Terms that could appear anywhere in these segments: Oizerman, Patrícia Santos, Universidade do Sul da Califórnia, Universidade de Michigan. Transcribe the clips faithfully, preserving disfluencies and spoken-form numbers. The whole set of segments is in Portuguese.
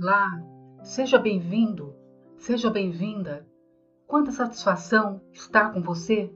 Olá, seja bem-vindo, seja bem-vinda. Quanta satisfação estar com você,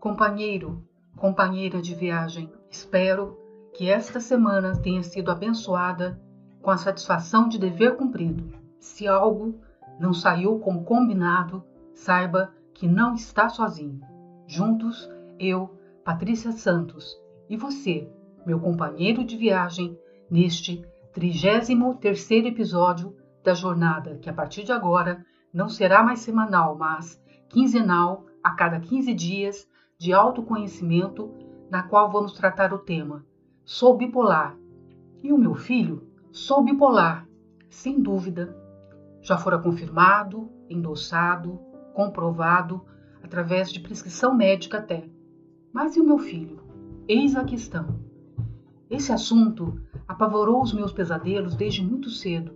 companheiro, companheira de viagem. Espero que esta semana tenha sido abençoada com a satisfação de dever cumprido. Se algo não saiu como combinado, saiba que não está sozinho. Juntos, eu, Patrícia Santos, e você, meu companheiro de viagem, neste trigésimo terceiro episódio da jornada, que a partir de agora não será mais semanal, mas quinzenal, a cada quinze dias, de autoconhecimento, na qual vamos tratar o tema Sou bipolar. E o meu filho? Sou bipolar, sem dúvida. Já fora confirmado, endossado, comprovado, através de prescrição médica até. Mas e o meu filho? Eis a questão. Esse assunto apavorou os meus pesadelos desde muito cedo,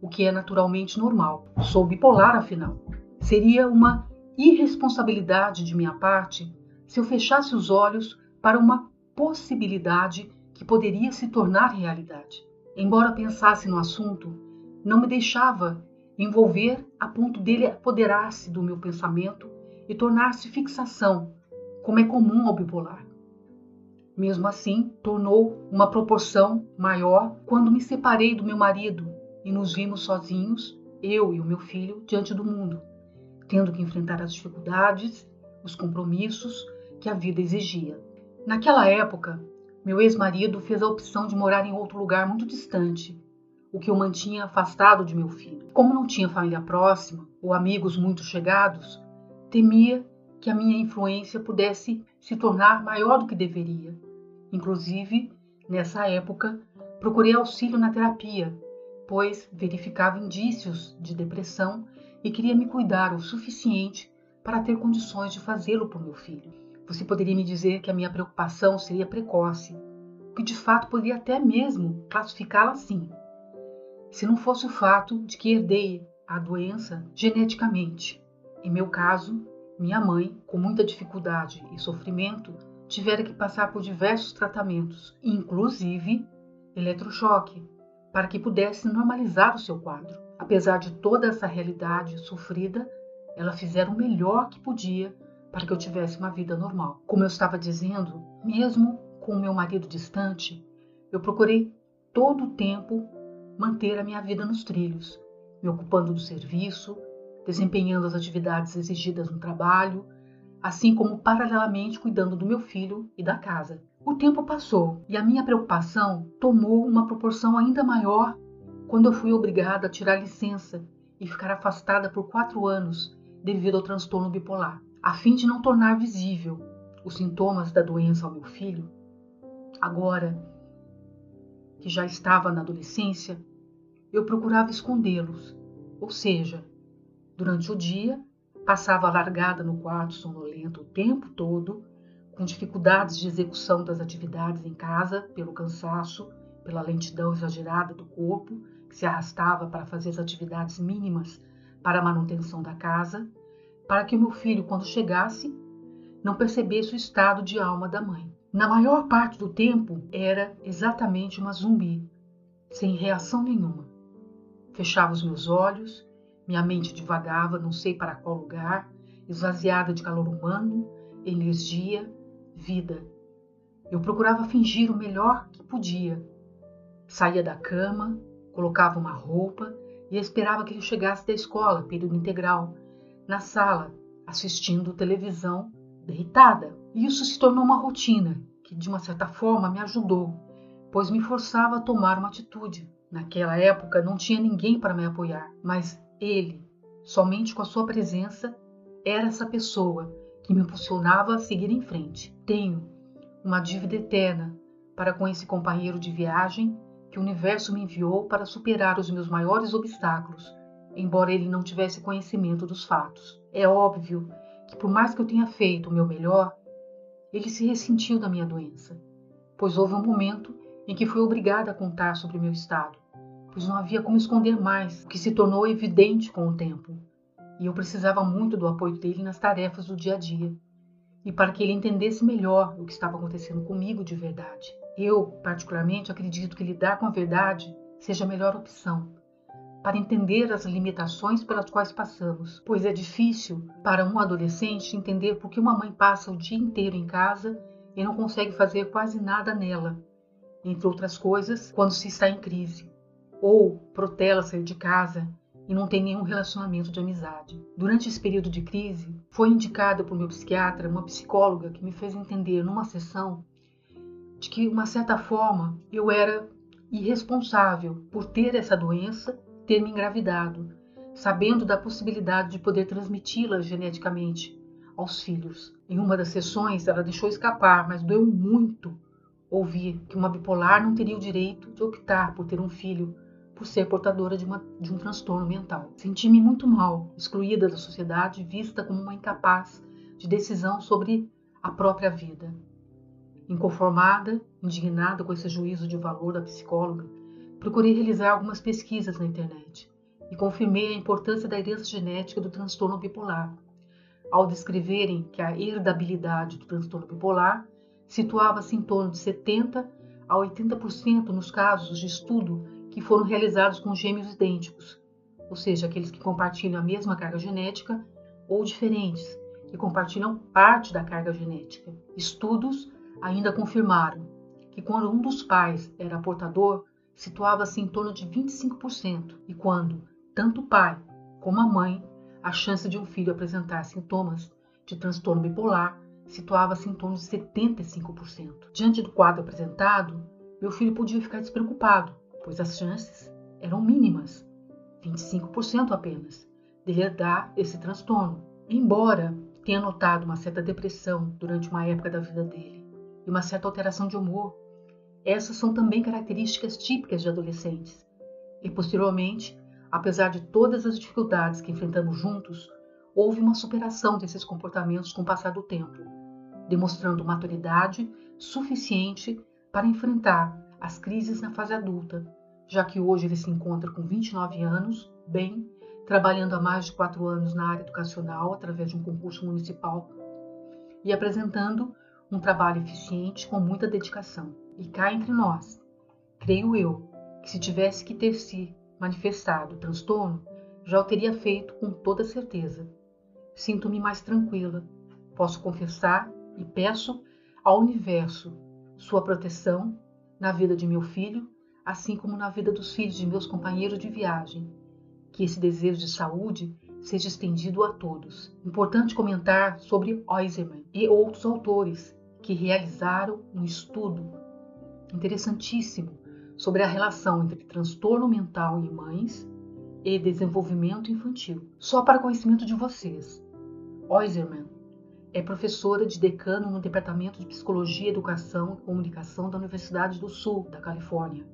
o que é naturalmente normal. Sou bipolar, afinal. Seria uma irresponsabilidade de minha parte se eu fechasse os olhos para uma possibilidade que poderia se tornar realidade. Embora pensasse no assunto, não me deixava envolver a ponto dele apoderar-se do meu pensamento e tornar-se fixação, como é comum ao bipolar. Mesmo assim, tornou uma proporção maior quando me separei do meu marido e nos vimos sozinhos, eu e o meu filho, diante do mundo, tendo que enfrentar as dificuldades, os compromissos que a vida exigia. Naquela época, meu ex-marido fez a opção de morar em outro lugar muito distante, o que o mantinha afastado de meu filho. Como não tinha família próxima ou amigos muito chegados, temia que a minha influência pudesse se tornar maior do que deveria. Inclusive, nessa época, procurei auxílio na terapia, pois verificava indícios de depressão e queria me cuidar o suficiente para ter condições de fazê-lo por meu filho. Você poderia me dizer que a minha preocupação seria precoce, que de fato poderia até mesmo classificá-la assim, se não fosse o fato de que herdei a doença geneticamente. Em meu caso, minha mãe, com muita dificuldade e sofrimento, tivera que passar por diversos tratamentos, inclusive eletrochoque, para que pudesse normalizar o seu quadro. Apesar de toda essa realidade sofrida, ela fizera o melhor que podia para que eu tivesse uma vida normal. Como eu estava dizendo, mesmo com o meu marido distante, eu procurei todo o tempo manter a minha vida nos trilhos, me ocupando do serviço, desempenhando as atividades exigidas no trabalho, assim como paralelamente cuidando do meu filho e da casa. O tempo passou e a minha preocupação tomou uma proporção ainda maior quando eu fui obrigada a tirar licença e ficar afastada por quatro anos devido ao transtorno bipolar, a fim de não tornar visível os sintomas da doença ao meu filho. Agora, que já estava na adolescência, eu procurava escondê-los, ou seja, durante o dia, passava largada no quarto sonolenta o tempo todo, com dificuldades de execução das atividades em casa, pelo cansaço, pela lentidão exagerada do corpo, que se arrastava para fazer as atividades mínimas para a manutenção da casa, para que o meu filho, quando chegasse, não percebesse o estado de alma da mãe. Na maior parte do tempo, era exatamente uma zumbi, sem reação nenhuma. Fechava os meus olhos, minha mente divagava, não sei para qual lugar, esvaziada de calor humano, energia, vida. Eu procurava fingir o melhor que podia. Saía da cama, colocava uma roupa e esperava que ele chegasse da escola, período integral, na sala, assistindo televisão, deitada. Isso se tornou uma rotina que, de uma certa forma, me ajudou, pois me forçava a tomar uma atitude. Naquela época, não tinha ninguém para me apoiar, mas ele, somente com a sua presença, era essa pessoa que me impulsionava a seguir em frente. Tenho uma dívida eterna para com esse companheiro de viagem que o universo me enviou para superar os meus maiores obstáculos, embora ele não tivesse conhecimento dos fatos. É óbvio que, por mais que eu tenha feito o meu melhor, ele se ressentiu da minha doença, pois houve um momento em que fui obrigada a contar sobre meu estado, pois não havia como esconder mais, o que se tornou evidente com o tempo. E eu precisava muito do apoio dele nas tarefas do dia a dia, e para que ele entendesse melhor o que estava acontecendo comigo de verdade. Eu, particularmente, acredito que lidar com a verdade seja a melhor opção, para entender as limitações pelas quais passamos, pois é difícil para um adolescente entender por que uma mãe passa o dia inteiro em casa e não consegue fazer quase nada nela, entre outras coisas, quando se está em crise, ou protela sair de casa e não tem nenhum relacionamento de amizade. Durante esse período de crise, foi indicada por meu psiquiatra uma psicóloga que me fez entender numa sessão de que, de uma certa forma, eu era irresponsável por ter essa doença, ter me engravidado, sabendo da possibilidade de poder transmiti-la geneticamente aos filhos. Em uma das sessões, ela deixou escapar, mas doeu muito ouvir que uma bipolar não teria o direito de optar por ter um filho, por ser portadora de, uma, de um transtorno mental. Senti-me muito mal, excluída da sociedade, vista como uma incapaz de decisão sobre a própria vida. Inconformada, indignada com esse juízo de valor da psicóloga, procurei realizar algumas pesquisas na internet e confirmei a importância da herança genética do transtorno bipolar, ao descreverem que a herdabilidade do transtorno bipolar situava-se em torno de setenta a oitenta por cento nos casos de estudo que foram realizados com gêmeos idênticos, ou seja, aqueles que compartilham a mesma carga genética, ou diferentes, que compartilham parte da carga genética. Estudos ainda confirmaram que quando um dos pais era portador, situava-se em torno de vinte e cinco por cento, e quando tanto o pai como a mãe, a chance de um filho apresentar sintomas de transtorno bipolar situava-se em torno de setenta e cinco por cento. Diante do quadro apresentado, meu filho podia ficar despreocupado, pois as chances eram mínimas, vinte e cinco por cento apenas, de herdar esse transtorno. Embora tenha notado uma certa depressão durante uma época da vida dele e uma certa alteração de humor, essas são também características típicas de adolescentes. E posteriormente, apesar de todas as dificuldades que enfrentamos juntos, houve uma superação desses comportamentos com o passar do tempo, demonstrando maturidade suficiente para enfrentar as crises na fase adulta, já que hoje ele se encontra com vinte e nove anos, bem, trabalhando há mais de quatro anos na área educacional através de um concurso municipal e apresentando um trabalho eficiente com muita dedicação. E cá entre nós, creio eu que se tivesse que ter se manifestado o transtorno, já o teria feito com toda certeza. Sinto-me mais tranquila, posso confessar e peço ao universo sua proteção na vida de meu filho, assim como na vida dos filhos de meus companheiros de viagem. Que esse desejo de saúde seja estendido a todos. Importante comentar sobre Oizerman e outros autores que realizaram um estudo interessantíssimo sobre a relação entre transtorno mental em mães e desenvolvimento infantil. Só para conhecimento de vocês, Oizerman é professora de decano no Departamento de Psicologia, Educação e Comunicação da Universidade do Sul da Califórnia.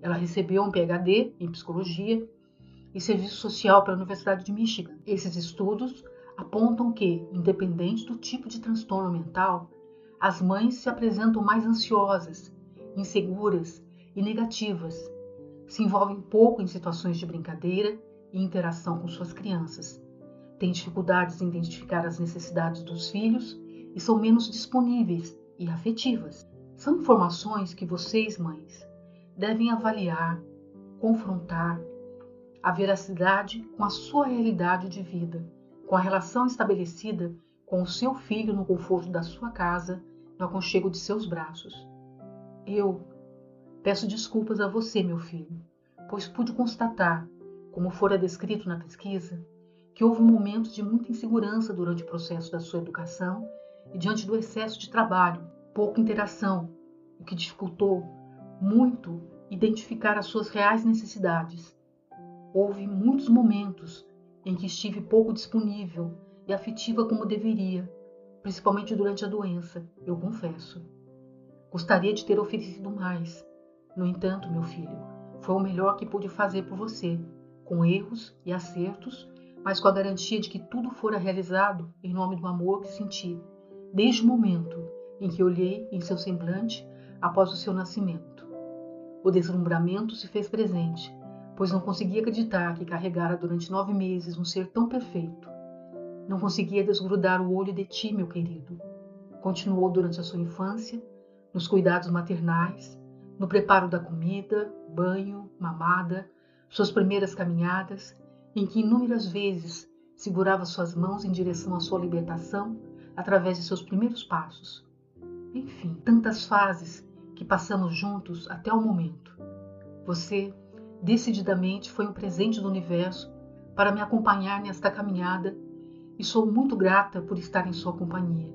Ela recebeu um P H D em Psicologia e Serviço Social pela Universidade de Michigan. Esses estudos apontam que, independente do tipo de transtorno mental, as mães se apresentam mais ansiosas, inseguras e negativas, se envolvem pouco em situações de brincadeira e interação com suas crianças, têm dificuldades em identificar as necessidades dos filhos e são menos disponíveis e afetivas. São informações que vocês, mães, devem avaliar, confrontar a veracidade com a sua realidade de vida, com a relação estabelecida com o seu filho no conforto da sua casa, no aconchego de seus braços. Eu peço desculpas a você, meu filho, pois pude constatar, como fora descrito na pesquisa, que houve momentos de muita insegurança durante o processo da sua educação e diante do excesso de trabalho, pouca interação, o que dificultou muito identificar as suas reais necessidades. Houve muitos momentos em que estive pouco disponível e afetiva como deveria, principalmente durante a doença, eu confesso. Gostaria de ter oferecido mais. No entanto, meu filho, foi o melhor que pude fazer por você, com erros e acertos, mas com a garantia de que tudo fora realizado em nome do amor que senti, desde o momento em que olhei em seu semblante após o seu nascimento. O deslumbramento se fez presente, pois não conseguia acreditar que carregara durante nove meses um ser tão perfeito. Não conseguia desgrudar o olho de ti, meu querido. Continuou durante a sua infância, nos cuidados maternais, no preparo da comida, banho, mamada, suas primeiras caminhadas, em que inúmeras vezes segurava suas mãos em direção à sua libertação através de seus primeiros passos. Enfim, tantas fases que passamos juntos até o momento. Você, decididamente, foi um presente do universo para me acompanhar nesta caminhada e sou muito grata por estar em sua companhia.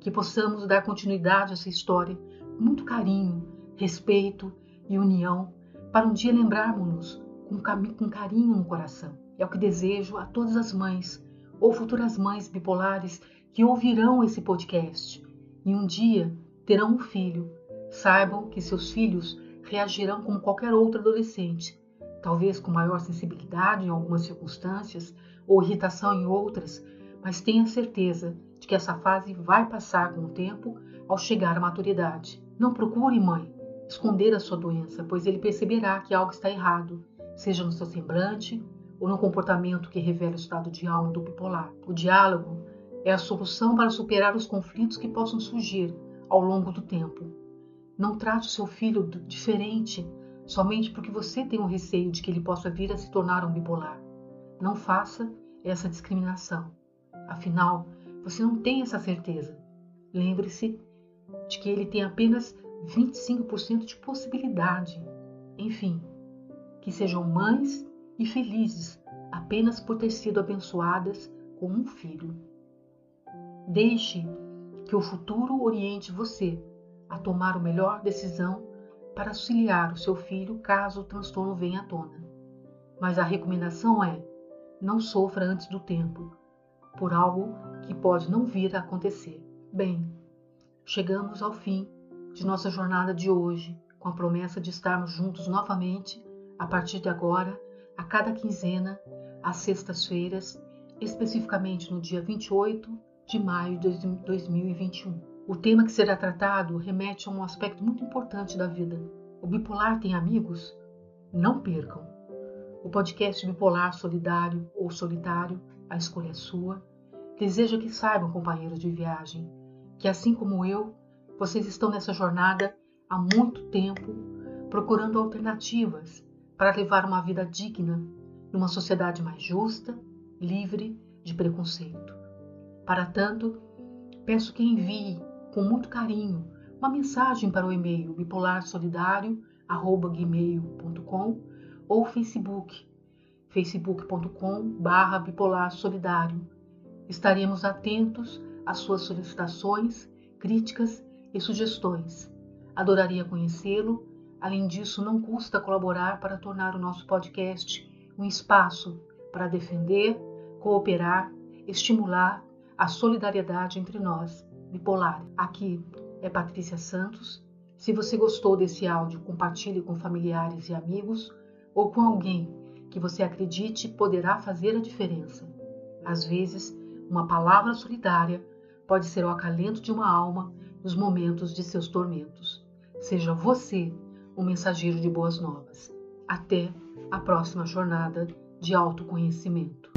Que possamos dar continuidade a essa história com muito carinho, respeito e união para um dia lembrarmos-nos com, com carinho no coração. É o que desejo a todas as mães ou futuras mães bipolares que ouvirão esse podcast e um dia terão um filho. Saibam que seus filhos reagirão como qualquer outro adolescente, talvez com maior sensibilidade em algumas circunstâncias ou irritação em outras, mas tenha certeza de que essa fase vai passar com o tempo ao chegar à maturidade. Não procure, mãe, esconder a sua doença, pois ele perceberá que algo está errado, seja no seu semblante ou no comportamento que revela o estado de alma do bipolar. O diálogo é a solução para superar os conflitos que possam surgir ao longo do tempo. Não trate o seu filho diferente somente porque você tem um receio de que ele possa vir a se tornar um bipolar. Não faça essa discriminação. Afinal, você não tem essa certeza. Lembre-se de que ele tem apenas vinte e cinco por cento de possibilidade. Enfim, que sejam mães e felizes apenas por ter sido abençoadas com um filho. Deixe que o futuro oriente você a tomar a melhor decisão para auxiliar o seu filho caso o transtorno venha à tona. Mas a recomendação é: não sofra antes do tempo, por algo que pode não vir a acontecer. Bem, chegamos ao fim de nossa jornada de hoje, com a promessa de estarmos juntos novamente, a partir de agora, a cada quinzena, às sextas-feiras, especificamente no dia vinte e oito de maio de dois mil e vinte e um. O tema que será tratado remete a um aspecto muito importante da vida. O bipolar tem amigos? Não percam! O podcast Bipolar Solidário ou Solitário, a escolha é sua, deseja que saibam, companheiros de viagem, que assim como eu, vocês estão nessa jornada há muito tempo, procurando alternativas para levar uma vida digna numa sociedade mais justa, livre de preconceito. Para tanto, peço que envie com muito carinho uma mensagem para o e-mail bipolar solidario arroba gmail ponto com ou Facebook, facebook ponto com barra bipolar solidario. Estaremos atentos às suas solicitações, críticas e sugestões. Adoraria conhecê-lo. Além disso, não custa colaborar para tornar o nosso podcast um espaço para defender, cooperar, estimular a solidariedade entre nós, bipolares. Aqui é Patrícia Santos. Se você gostou desse áudio, compartilhe com familiares e amigos ou com alguém que você acredite poderá fazer a diferença. Às vezes, uma palavra solidária pode ser o acalento de uma alma nos momentos de seus tormentos. Seja você um mensageiro de boas novas. Até a próxima jornada de autoconhecimento.